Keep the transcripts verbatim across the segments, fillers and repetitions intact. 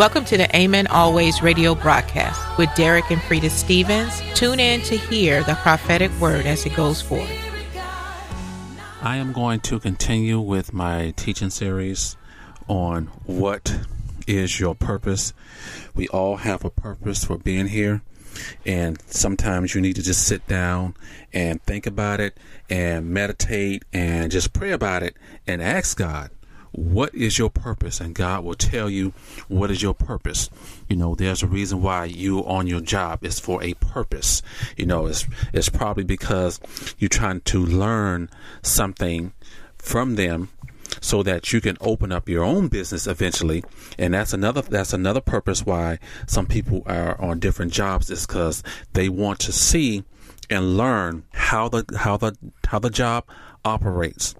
Welcome to the Amen Always Radio Broadcast with Derek and Freda Stevens. Tune in to hear the prophetic word as it goes forth. I am going to continue with my teaching series on what is your purpose. We all have a purpose for being here, and sometimes you need to just sit down and think about it and meditate and just pray about it and ask God, what is your purpose? And God will tell you what is your purpose. You know, there's a reason why you on your job is for a purpose. You know, it's it's probably because you're trying to learn something from them so that you can open up your own business eventually. And that's another that's another purpose why some people are on different jobs, is because they want to see and learn how the how the how the job operates.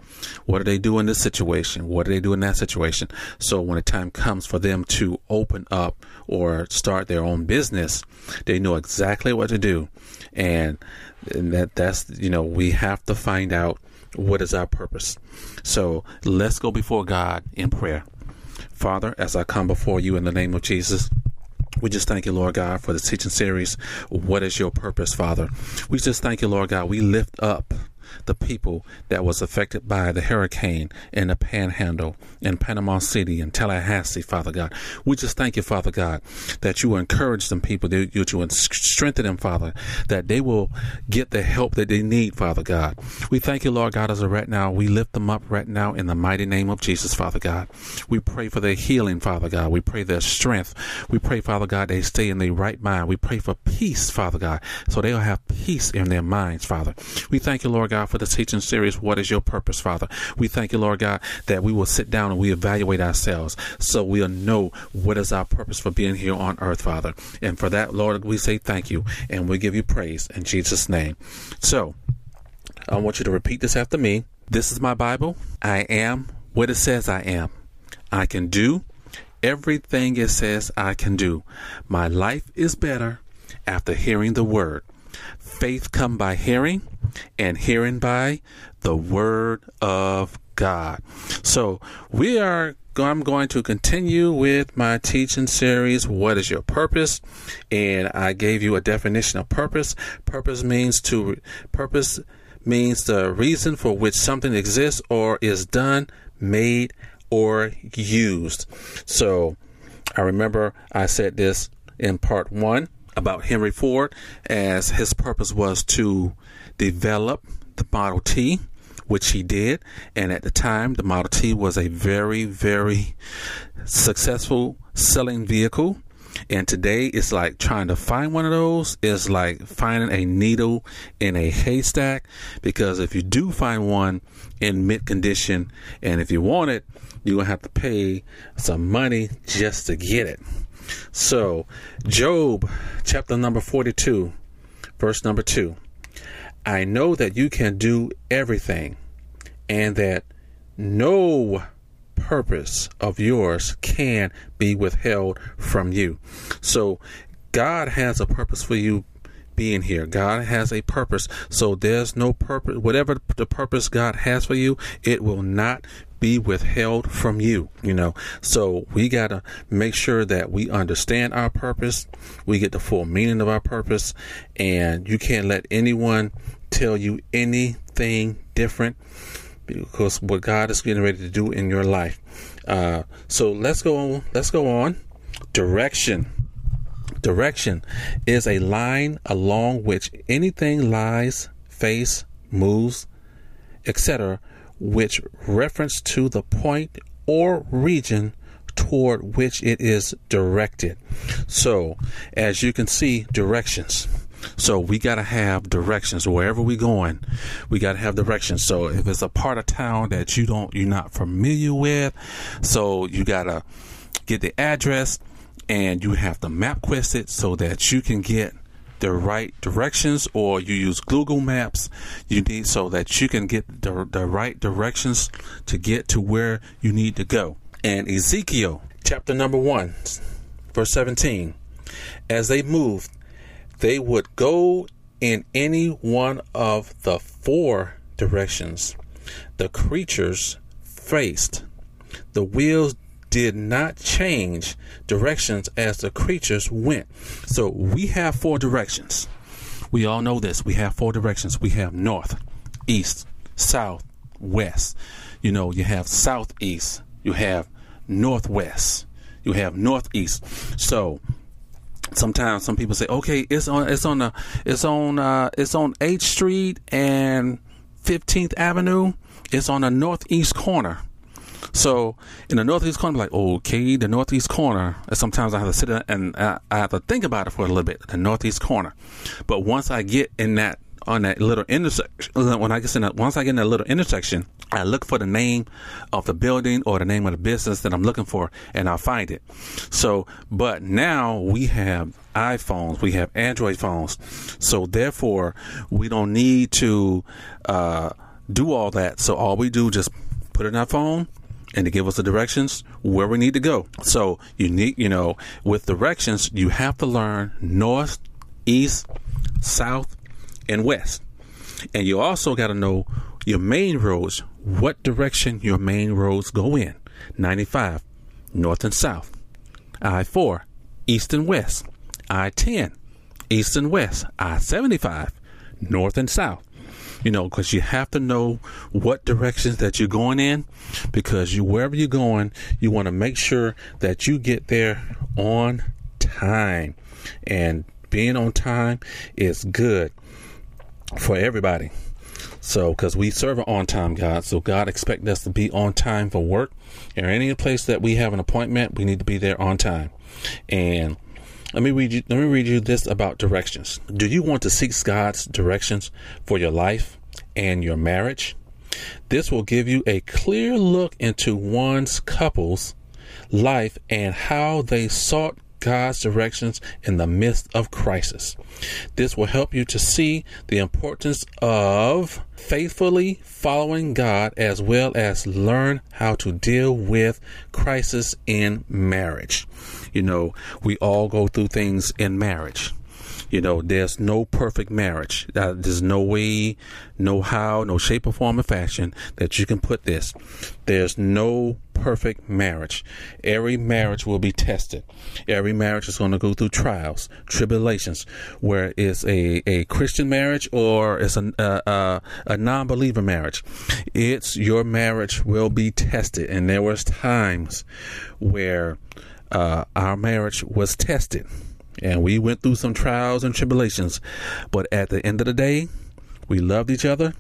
What do they do in this situation? What do they do in that situation? So when the time comes for them to open up or start their own business, they know exactly what to do. And, and that that's, you know, we have to find out what is our purpose. So let's go before God in prayer. Father, as I come before you in the name of Jesus, we just thank you, Lord God, for this teaching series. What is your purpose, Father? We just thank you, Lord God. We lift up the people that was affected by the hurricane in the Panhandle, in Panama City, in Tallahassee, Father God. We just thank you, Father God, that you encourage them people, that you to strengthen them, Father, that they will get the help that they need, Father God. We thank you, Lord God, as of right now. We lift them up right now in the mighty name of Jesus, Father God. We pray for their healing, Father God. We pray their strength. We pray, Father God, they stay in their right mind. We pray for peace, Father God, so they'll have peace in their minds, Father. We thank you, Lord God, for the teaching series, what is your purpose, Father? We thank you, Lord God, that we will sit down and we evaluate ourselves so we'll know what is our purpose for being here on earth, Father. And for that, Lord, we say thank you and we give you praise in Jesus' name. So I want you to repeat this after me. This is my Bible. I am what it says I am. I can do everything it says I can do. My life is better after hearing the word. Faith come by hearing, and hearing by the word of God. So we are, I'm going to continue with my teaching series, what is your purpose? And I gave you a definition of purpose. Purpose means to, purpose means the reason for which something exists or is done, made, or used. So I remember I said this in part one about Henry Ford, as his purpose was to develop the Model T, which he did. And at the time, the Model T was a very, very successful selling vehicle. And today it's like trying to find one of those is like finding a needle in a haystack, because if you do find one in mid condition, and if you want it, you're going to have to pay some money just to get it. So Job chapter number forty-two, verse number two. I know that you can do everything, and that no purpose of yours can be withheld from you. So God has a purpose for you being here. God has a purpose. So there's no purpose. Whatever the purpose God has for you, it will not be withheld from you, you know. So we got to make sure that we understand our purpose. We get the full meaning of our purpose, and you can't let anyone tell you anything different, because what God is getting ready to do in your life. Uh, so let's go on. Let's go on. Direction. Direction is a line along which anything lies, face, moves, et cetera, which reference to the point or region toward which it is directed. So as you can see, directions. So we got to have directions wherever we're going. We got to have directions. So if it's a part of town that you don't, you're not familiar with, so you got to get the address and you have to map quest it so that you can get the right directions, or you use Google Maps. You need so that you can get the, the right directions to get to where you need to go. And Ezekiel chapter number one, verse seventeen, as they moved, they would go in any one of the four directions the creatures faced. The wheels did not change directions as the creatures went. So we have four directions. We all know this. We have four directions. We have north, east, south, west. You know, you have southeast, you have northwest, you have northeast. So sometimes some people say, okay, it's on, it's on the, it's on, uh, it's on eighth Street and fifteenth Avenue. It's on the northeast corner. So in the northeast corner, I'm like, okay, the northeast corner. And sometimes I have to sit in and I, I have to think about it for a little bit. The northeast corner. But once I get in that, on that little intersection, when I get in that, once I get in that little intersection, I look for the name of the building or the name of the business that I'm looking for, and I'll find it. So, but now we have iPhones, we have Android phones, so therefore we don't need to uh, do all that. So all we do just put in our phone, and to give us the directions where we need to go. So you need, you know, with directions you have to learn north, east, south, and west. And you also got to know your main roads, what direction your main roads go in. ninety-five, north and south. I four, east and west. I ten, east and west. I seventy-five, north and south. You know, because you have to know what directions that you're going in, because you, wherever you're going, you want to make sure that you get there on time. And being on time is good for everybody. So, because we serve an on-time God, so God expects us to be on time for work. Or any place that we have an appointment, we need to be there on time. And let me read you. Let me read you this about directions. Do you want to seek God's directions for your life and your marriage? This will give you a clear look into one's couple's life and how they sought God's directions in the midst of crisis. This will help you to see the importance of faithfully following God, as well as learn how to deal with crisis in marriage. You know, we all go through things in marriage. You know, there's no perfect marriage. Uh, there's no way, no how, no shape or form or fashion that you can put this. There's no perfect marriage. Every marriage will be tested. Every marriage is going to go through trials, tribulations, where it's a, a Christian marriage or it's a, a, a, a non-believer marriage. It's your marriage will be tested. And there was times where uh, our marriage was tested. And we went through some trials and tribulations, but at the end of the day, we loved each other.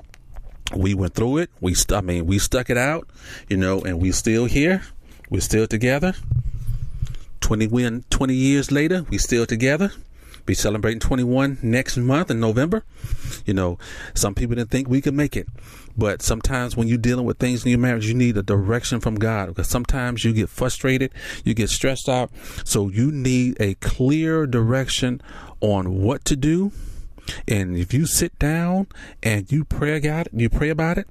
We went through it. We, st- I mean, we stuck it out, you know, and we still here. We're still together. twenty, twenty years later, we still together. Be celebrating twenty-one next month in November. You know, some people didn't think we could make it. But sometimes when you're dealing with things in your marriage, you need a direction from God, because sometimes you get frustrated, you get stressed out. So you need a clear direction on what to do. And if you sit down and you pray God, you pray about it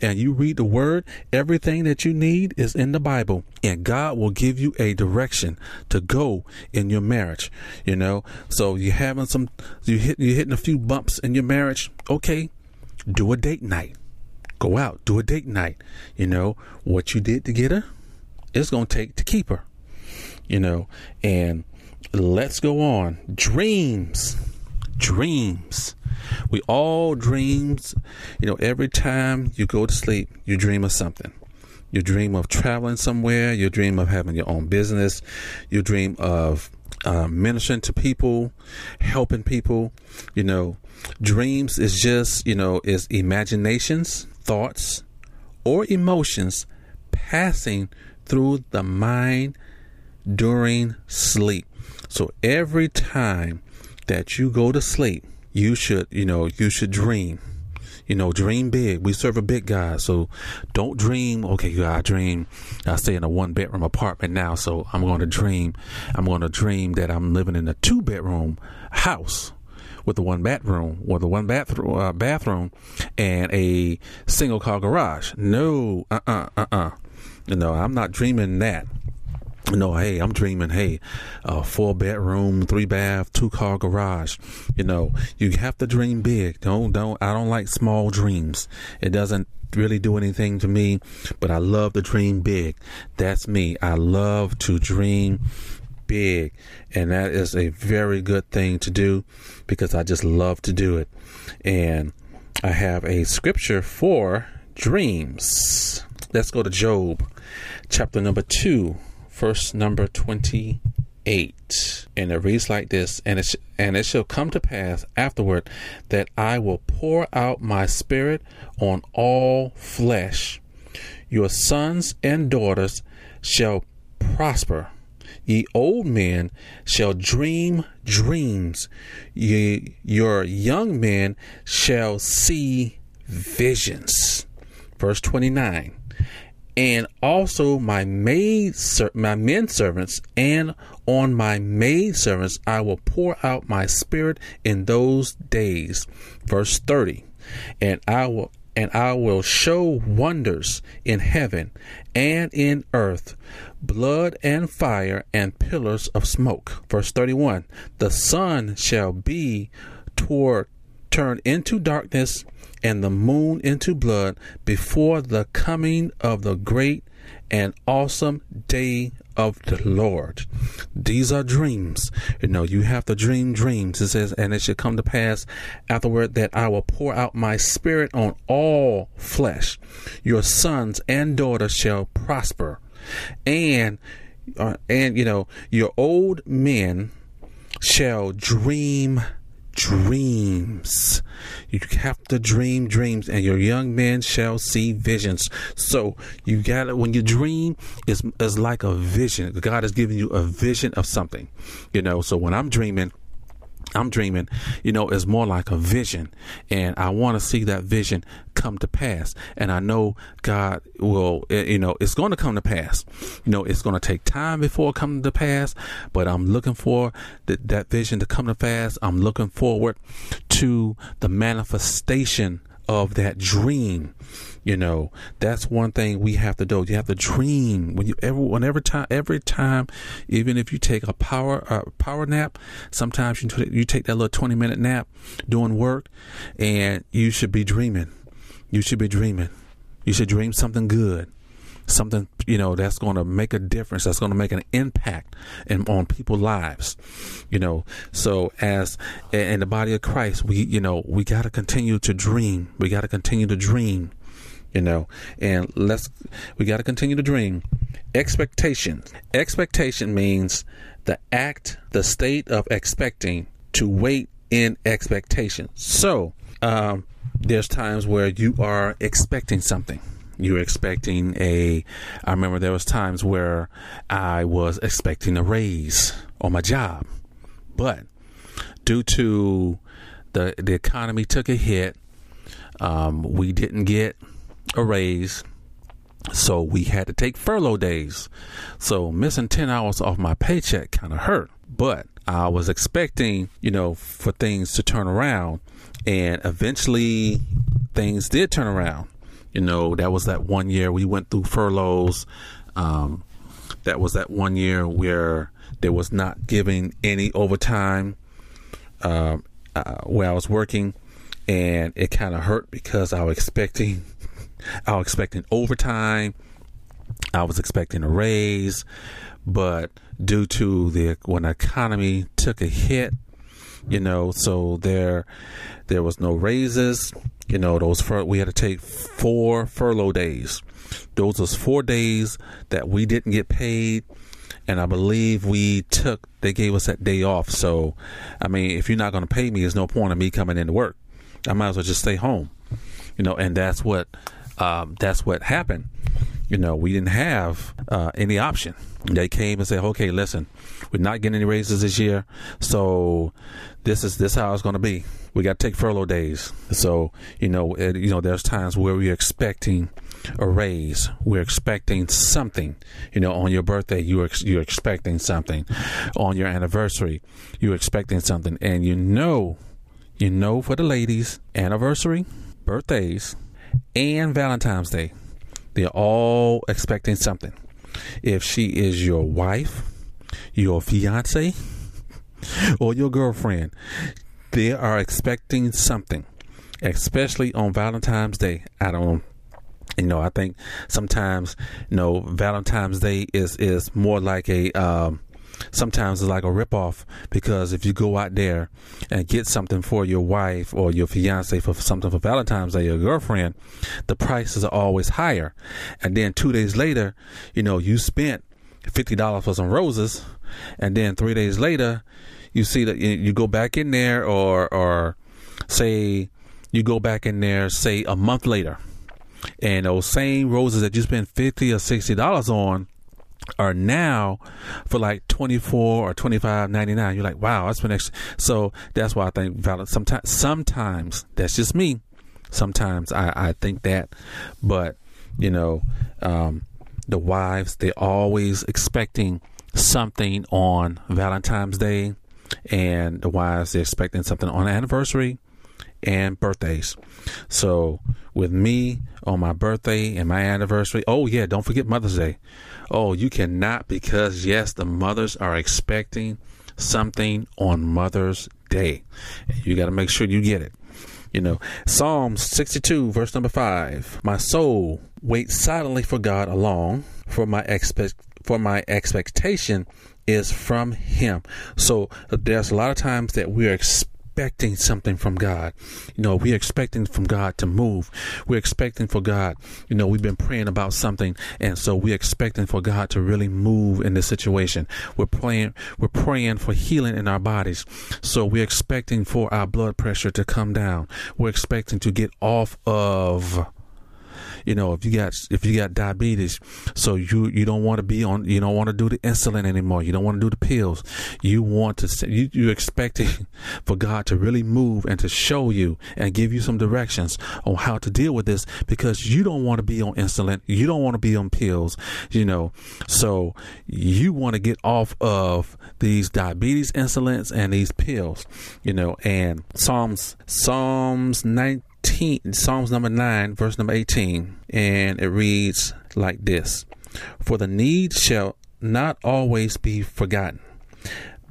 and you read the word, everything that you need is in the Bible, and God will give you a direction to go in your marriage. You know, so you having some, you hit, you're hitting a few bumps in your marriage. Okay, do a date night, go out, do a date night. You know, what you did to get her, it's going to take to keep her, you know, and let's go on. Dreams. Dreams. We all dreams. You know, every time you go to sleep, you dream of something. You dream of traveling somewhere. You dream of having your own business. You dream of uh, ministering to people, helping people. You know, dreams is just, you know, is imaginations, thoughts, or emotions passing through the mind during sleep. So every time that you go to sleep, you should, you know, you should dream. You know, dream big. We serve a big God, so don't dream, okay, God, I dream I stay in a one bedroom apartment now, so I'm going to dream I'm going to dream that I'm living in a two bedroom house with the one bathroom or the one bathroom uh, bathroom and a single car garage. No, uh-uh, uh-uh. You know, I'm not dreaming that. No, hey, I'm dreaming, hey, uh, four bedroom, three bath, two car garage. You know, you have to dream big. Don't, don't, I don't like small dreams. It doesn't really do anything to me, but I love to dream big. That's me. I love to dream big. And that is a very good thing to do because I just love to do it. And I have a scripture for dreams. Let's go to Job, chapter number two. Verse number twenty-eight, and it reads like this, and it, sh- and it shall come to pass afterward that I will pour out my spirit on all flesh. Your sons and daughters shall prosper. Ye old men shall dream dreams. Ye, your young men shall see visions. Verse twenty-nine. And also my maid, my men servants, and on my maid servants I will pour out my spirit in those days. Verse thirty, and I will and I will show wonders in heaven and in earth, blood and fire and pillars of smoke. Verse thirty-one, the sun shall be toward turned into darkness, and the moon into blood before the coming of the great and awesome day of the Lord. These are dreams. You know, you have to dream dreams. It says, and it shall come to pass afterward that I will pour out my spirit on all flesh. Your sons and daughters shall prosper. And, uh, and you know, your old men shall dream dreams. You have to dream dreams, and your young men shall see visions. So you got it. When you dream, it's, it's like a vision. God is giving you a vision of something, you know. So when I'm dreaming, I'm dreaming, you know, it's more like a vision, and I want to see that vision come to pass. And I know God will, you know, it's going to come to pass. You know, it's going to take time before it comes to pass, but I'm looking for th- that vision to come to pass. I'm looking forward to the manifestation of that dream. You know, that's one thing we have to do. You have to dream. When you every whenever time every time, even if you take a power uh, power nap, sometimes you you take that little twenty minute nap doing work, and you should be dreaming. You should be dreaming. You should dream something good, something, you know, that's going to make a difference, that's going to make an impact and on people's lives, you know. So as in the body of Christ, we, you know, we got to continue to dream. We got to continue to dream, you know, and let's, we got to continue to dream. Expectation. Expectation means the act, the state of expecting, to wait in expectation. So, um, there's times where you are expecting something. You're expecting a, I remember there was times where I was expecting a raise on my job, but due to the the economy took a hit, um, we didn't get a raise, so we had to take furlough days. So missing ten hours off my paycheck kind of hurt, but I was expecting, you know, for things to turn around, and eventually things did turn around. You know, that was that one year we went through furloughs. Um, that was that one year where there was not giving any overtime uh, uh, where I was working. And it kind of hurt because I was expecting, I was expecting overtime. I was expecting a raise. But due to the when the economy took a hit, you know, so there there was no raises. You know, those fur- we had to take four furlough days. Those was four days that we didn't get paid, and I believe we took. They gave us that day off. So, I mean, if you're not going to pay me, there's no point in me coming into work. I might as well just stay home. You know, and that's what um, that's what happened. You know, we didn't have uh, any option. They came and said, "Okay, listen, we're not getting any raises this year, so this is this how it's going to be. We got to take furlough days." So, you know, it, you know, there's times where we're expecting a raise, we're expecting something. You know, on your birthday, you ex- you're expecting something. On your anniversary, you're expecting something, and you know, you know, for the ladies, anniversary, birthdays, and Valentine's Day, they're all expecting something. If she is your wife, your fiance, or your girlfriend, they are expecting something, especially on Valentine's Day. I don't, you know, I think sometimes, you know, Valentine's Day is, is more like a, um, sometimes it's like a ripoff, because if you go out there and get something for your wife or your fiance for something for Valentine's Day, your girlfriend, the prices are always higher. And then two days later, you know, you spent fifty dollars for some roses. And then three days later, you see that you go back in there or, or say you go back in there, say a month later, and those same roses that you spent fifty dollars or sixty dollars on are now for like twenty-four or twenty-five ninety-nine. You're like, wow, that's for next. So that's why I think sometimes, sometimes that's just me. Sometimes I, I think that, but you know, um, the wives, they're always expecting something on Valentine's Day, and the wives, they're expecting something on anniversary and birthdays. So with me on my birthday and my anniversary, oh yeah, don't forget Mother's Day. Oh, you cannot, because yes, the mothers are expecting something on Mother's Day. You got to make sure you get it. You know, Psalm sixty-two, verse number five. My soul waits silently for God alone, for my expect for my expectation is from Him. So there's a lot of times that we are expecting expecting something from God. You know, we're expecting from God to move. We're expecting for God. You know, we've been praying about something, and so we're expecting for God to really move in this situation. We're praying, we're praying for healing in our bodies. So we're expecting for our blood pressure to come down. We're expecting to get off of, you know, if you got if you got diabetes, so you you don't want to be on, you don't want to do the insulin anymore. You don't want to do the pills. You want to you you're expecting for God to really move and to show you and give you some directions on how to deal with this, because you don't want to be on insulin. You don't want to be on pills. You know, so you want to get off of these diabetes insulins and these pills. You know, and Psalms Psalms nineteen. Psalms number nine, verse number eighteen, and it reads like this. For the need shall not always be forgotten.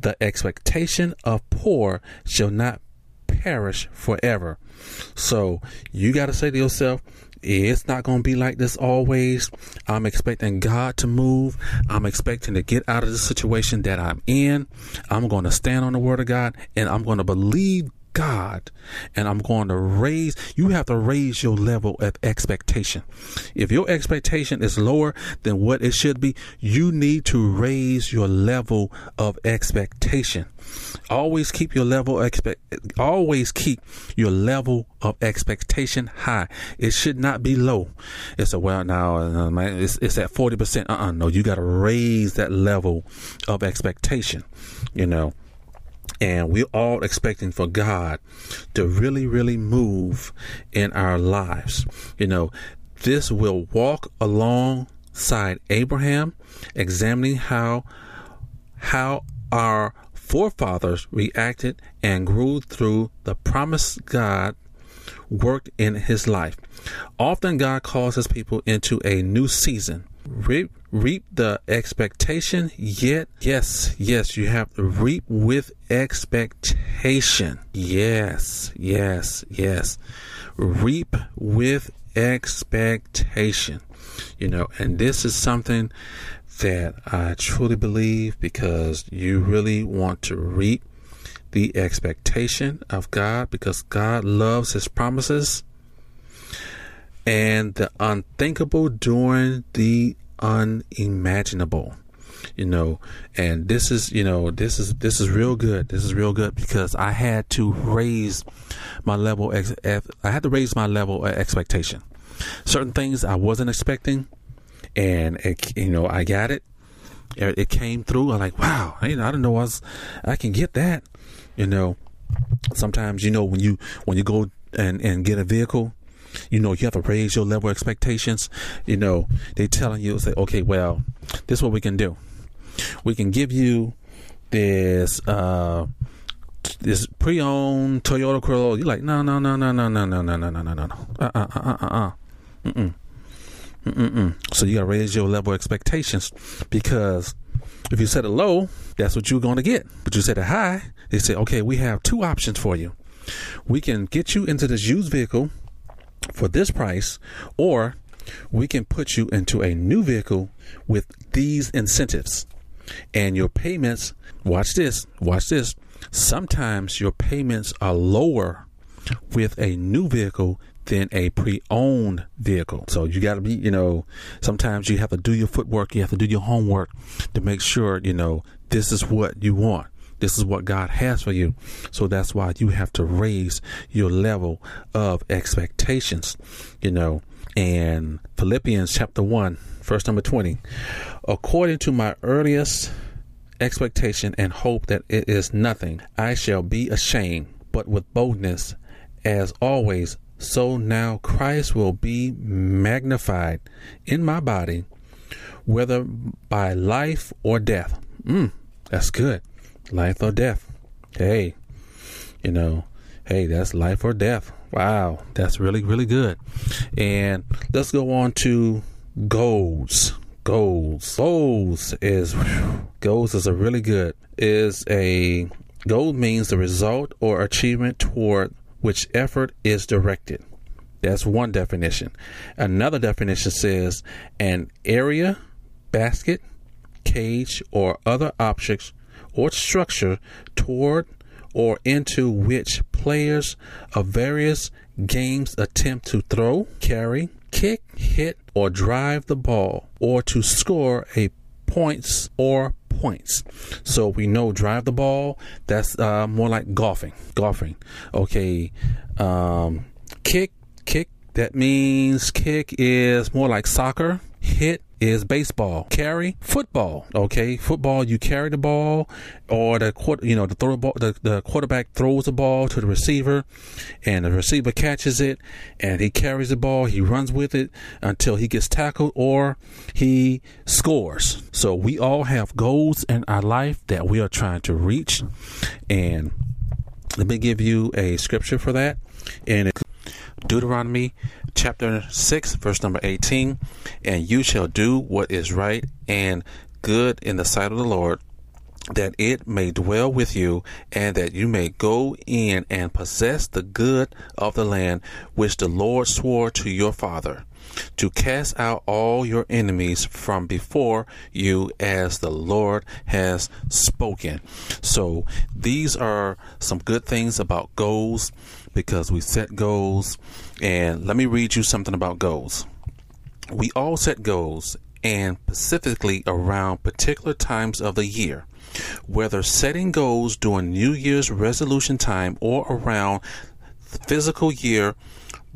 The expectation of poor shall not perish forever. So you got to say to yourself, it's not going to be like this always. I'm expecting God to move. I'm expecting to get out of the situation that I'm in. I'm going to stand on the word of God, and I'm going to believe God, and I'm going to raise, you have to raise your level of expectation. If your expectation is lower than what it should be, you need to raise your level of expectation. Always keep your level expect, always keep your level of expectation high. It should not be low. It's a, well, now it's, it's at forty percent. Uh-uh, no, you got to raise that level of expectation, you know. And we're all expecting for God to really, really move in our lives. You know, this will walk alongside Abraham, examining how how our forefathers reacted and grew through the promise God worked in his life. Often God calls his people into a new season. Reap, reap the expectation, yet, yes, yes, you have to reap with expectation. Yes, yes, yes. Reap with expectation. You know, and this is something that I truly believe, because you really want to reap the expectation of God, because God loves his promises. And the unthinkable during the unimaginable, you know, and this is, you know, this is, this is real good. This is real good, because I had to raise my level. Ex- I had to raise my level of expectation. Certain things I wasn't expecting, and it, you know, I got it. It came through. I'm like, wow, I didn't know I was, I can get that. You know, sometimes, you know, when you, when you go and, and get a vehicle, you know, you have to raise your level of expectations. You know, they telling you, say, okay, well, this is what we can do. We can give you this uh, this pre-owned Toyota Corolla. You're like, no, no, no, no, no, no, no, no, no, no, no, no, uh, uh, uh, uh, uh, uh, mm-mm. Mm-mm-mm. So you got to raise your level of expectations, because if you set it low, that's what you're going to get. But you set it high, they say, okay, we have two options for you. We can get you into this used vehicle for this price, or we can put you into a new vehicle with these incentives. And your payments, watch this, watch this. Sometimes your payments are lower with a new vehicle than a pre-owned vehicle. So you got to be, you know, sometimes you have to do your footwork. You have to do your homework to make sure, you know, this is what you want. This is what God has for you. So that's why you have to raise your level of expectations, you know. And Philippians chapter one, verse number twenty, according to my earliest expectation and hope that it is nothing, I shall be ashamed, but with boldness as always. So now Christ will be magnified in my body, whether by life or death. Mm, that's good. Life or death. Hey, you know, hey, that's life or death. Wow. That's really, really good. And let's go on to goals. Goals. Goals is, whew, goals is a really good, is a, goal means the result or achievement toward which effort is directed. That's one definition. Another definition says an area, basket, cage, or other objects or structure toward or into which players of various games attempt to throw, carry, kick, hit, or drive the ball, or to score a points or points. So we know drive the ball, that's uh, more like golfing. Golfing. Okay. Um, kick, kick, that means kick is more like soccer. Hit is baseball. Carry, football. Okay, football, you carry the ball, or the quarter, you know, the throw ball, the, the quarterback throws the ball to the receiver, and the receiver catches it, and he carries the ball, he runs with it until he gets tackled or he scores. So we all have goals in our life that we are trying to reach, and let me give you a scripture for that, and it's Deuteronomy chapter six, verse number eighteen, and you shall do what is right and good in the sight of the Lord, that it may dwell with you, and that you may go in and possess the good of the land, which the Lord swore to your father, to cast out all your enemies from before you, as the Lord has spoken. So these are some good things about goals, because we set goals. And let me read you something about goals. We all set goals, and specifically around particular times of the year. Whether setting goals during New Year's resolution time or around fiscal year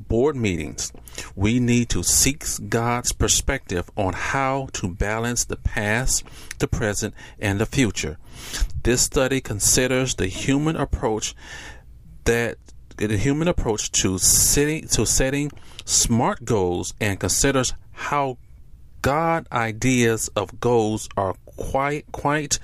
board meetings, we need to seek God's perspective on how to balance the past, the present, and the future. This study considers the human approach that the human approach to setting to setting smart goals, and considers how God's ideas of goals are quite quite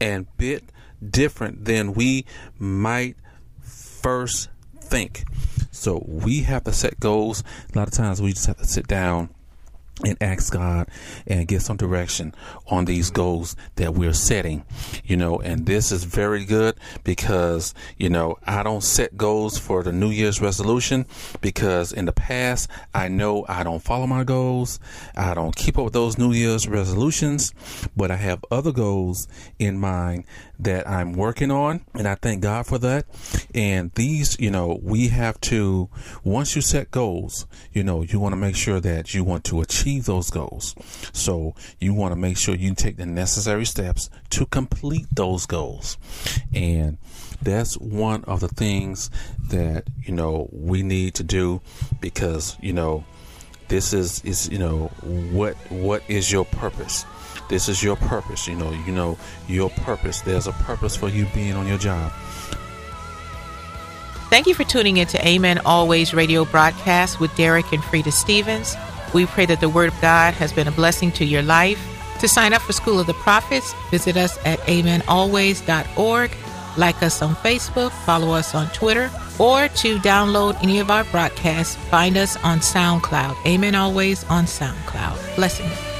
and bit different than we might first think. So we have to set goals. A lot of times we just have to sit down and ask God and get some direction on these goals that we're setting, you know. And this is very good, because, you know, I don't set goals for the New Year's resolution, because in the past, I know I don't follow my goals. I don't keep up with those New Year's resolutions, but I have other goals in mind that I'm working on, and I thank God for that. And these, you know, we have to, once you set goals, you know, you want to make sure that you want to achieve those goals. So you want to make sure you take the necessary steps to complete those goals. And that's one of the things that, you know, we need to do, because, you know, this is, is, you know, what, what is your purpose? This is your purpose. You know, you know, your purpose. There's a purpose for you being on your job. Thank you for tuning in to Amen Always Radio Broadcast with Derek and Freda Stevens. We pray that the Word of God has been a blessing to your life. To sign up for School of the Prophets, visit us at Amen Always dot org. Like us on Facebook, follow us on Twitter, or to download any of our broadcasts, find us on SoundCloud. Amen Always on SoundCloud. Blessings.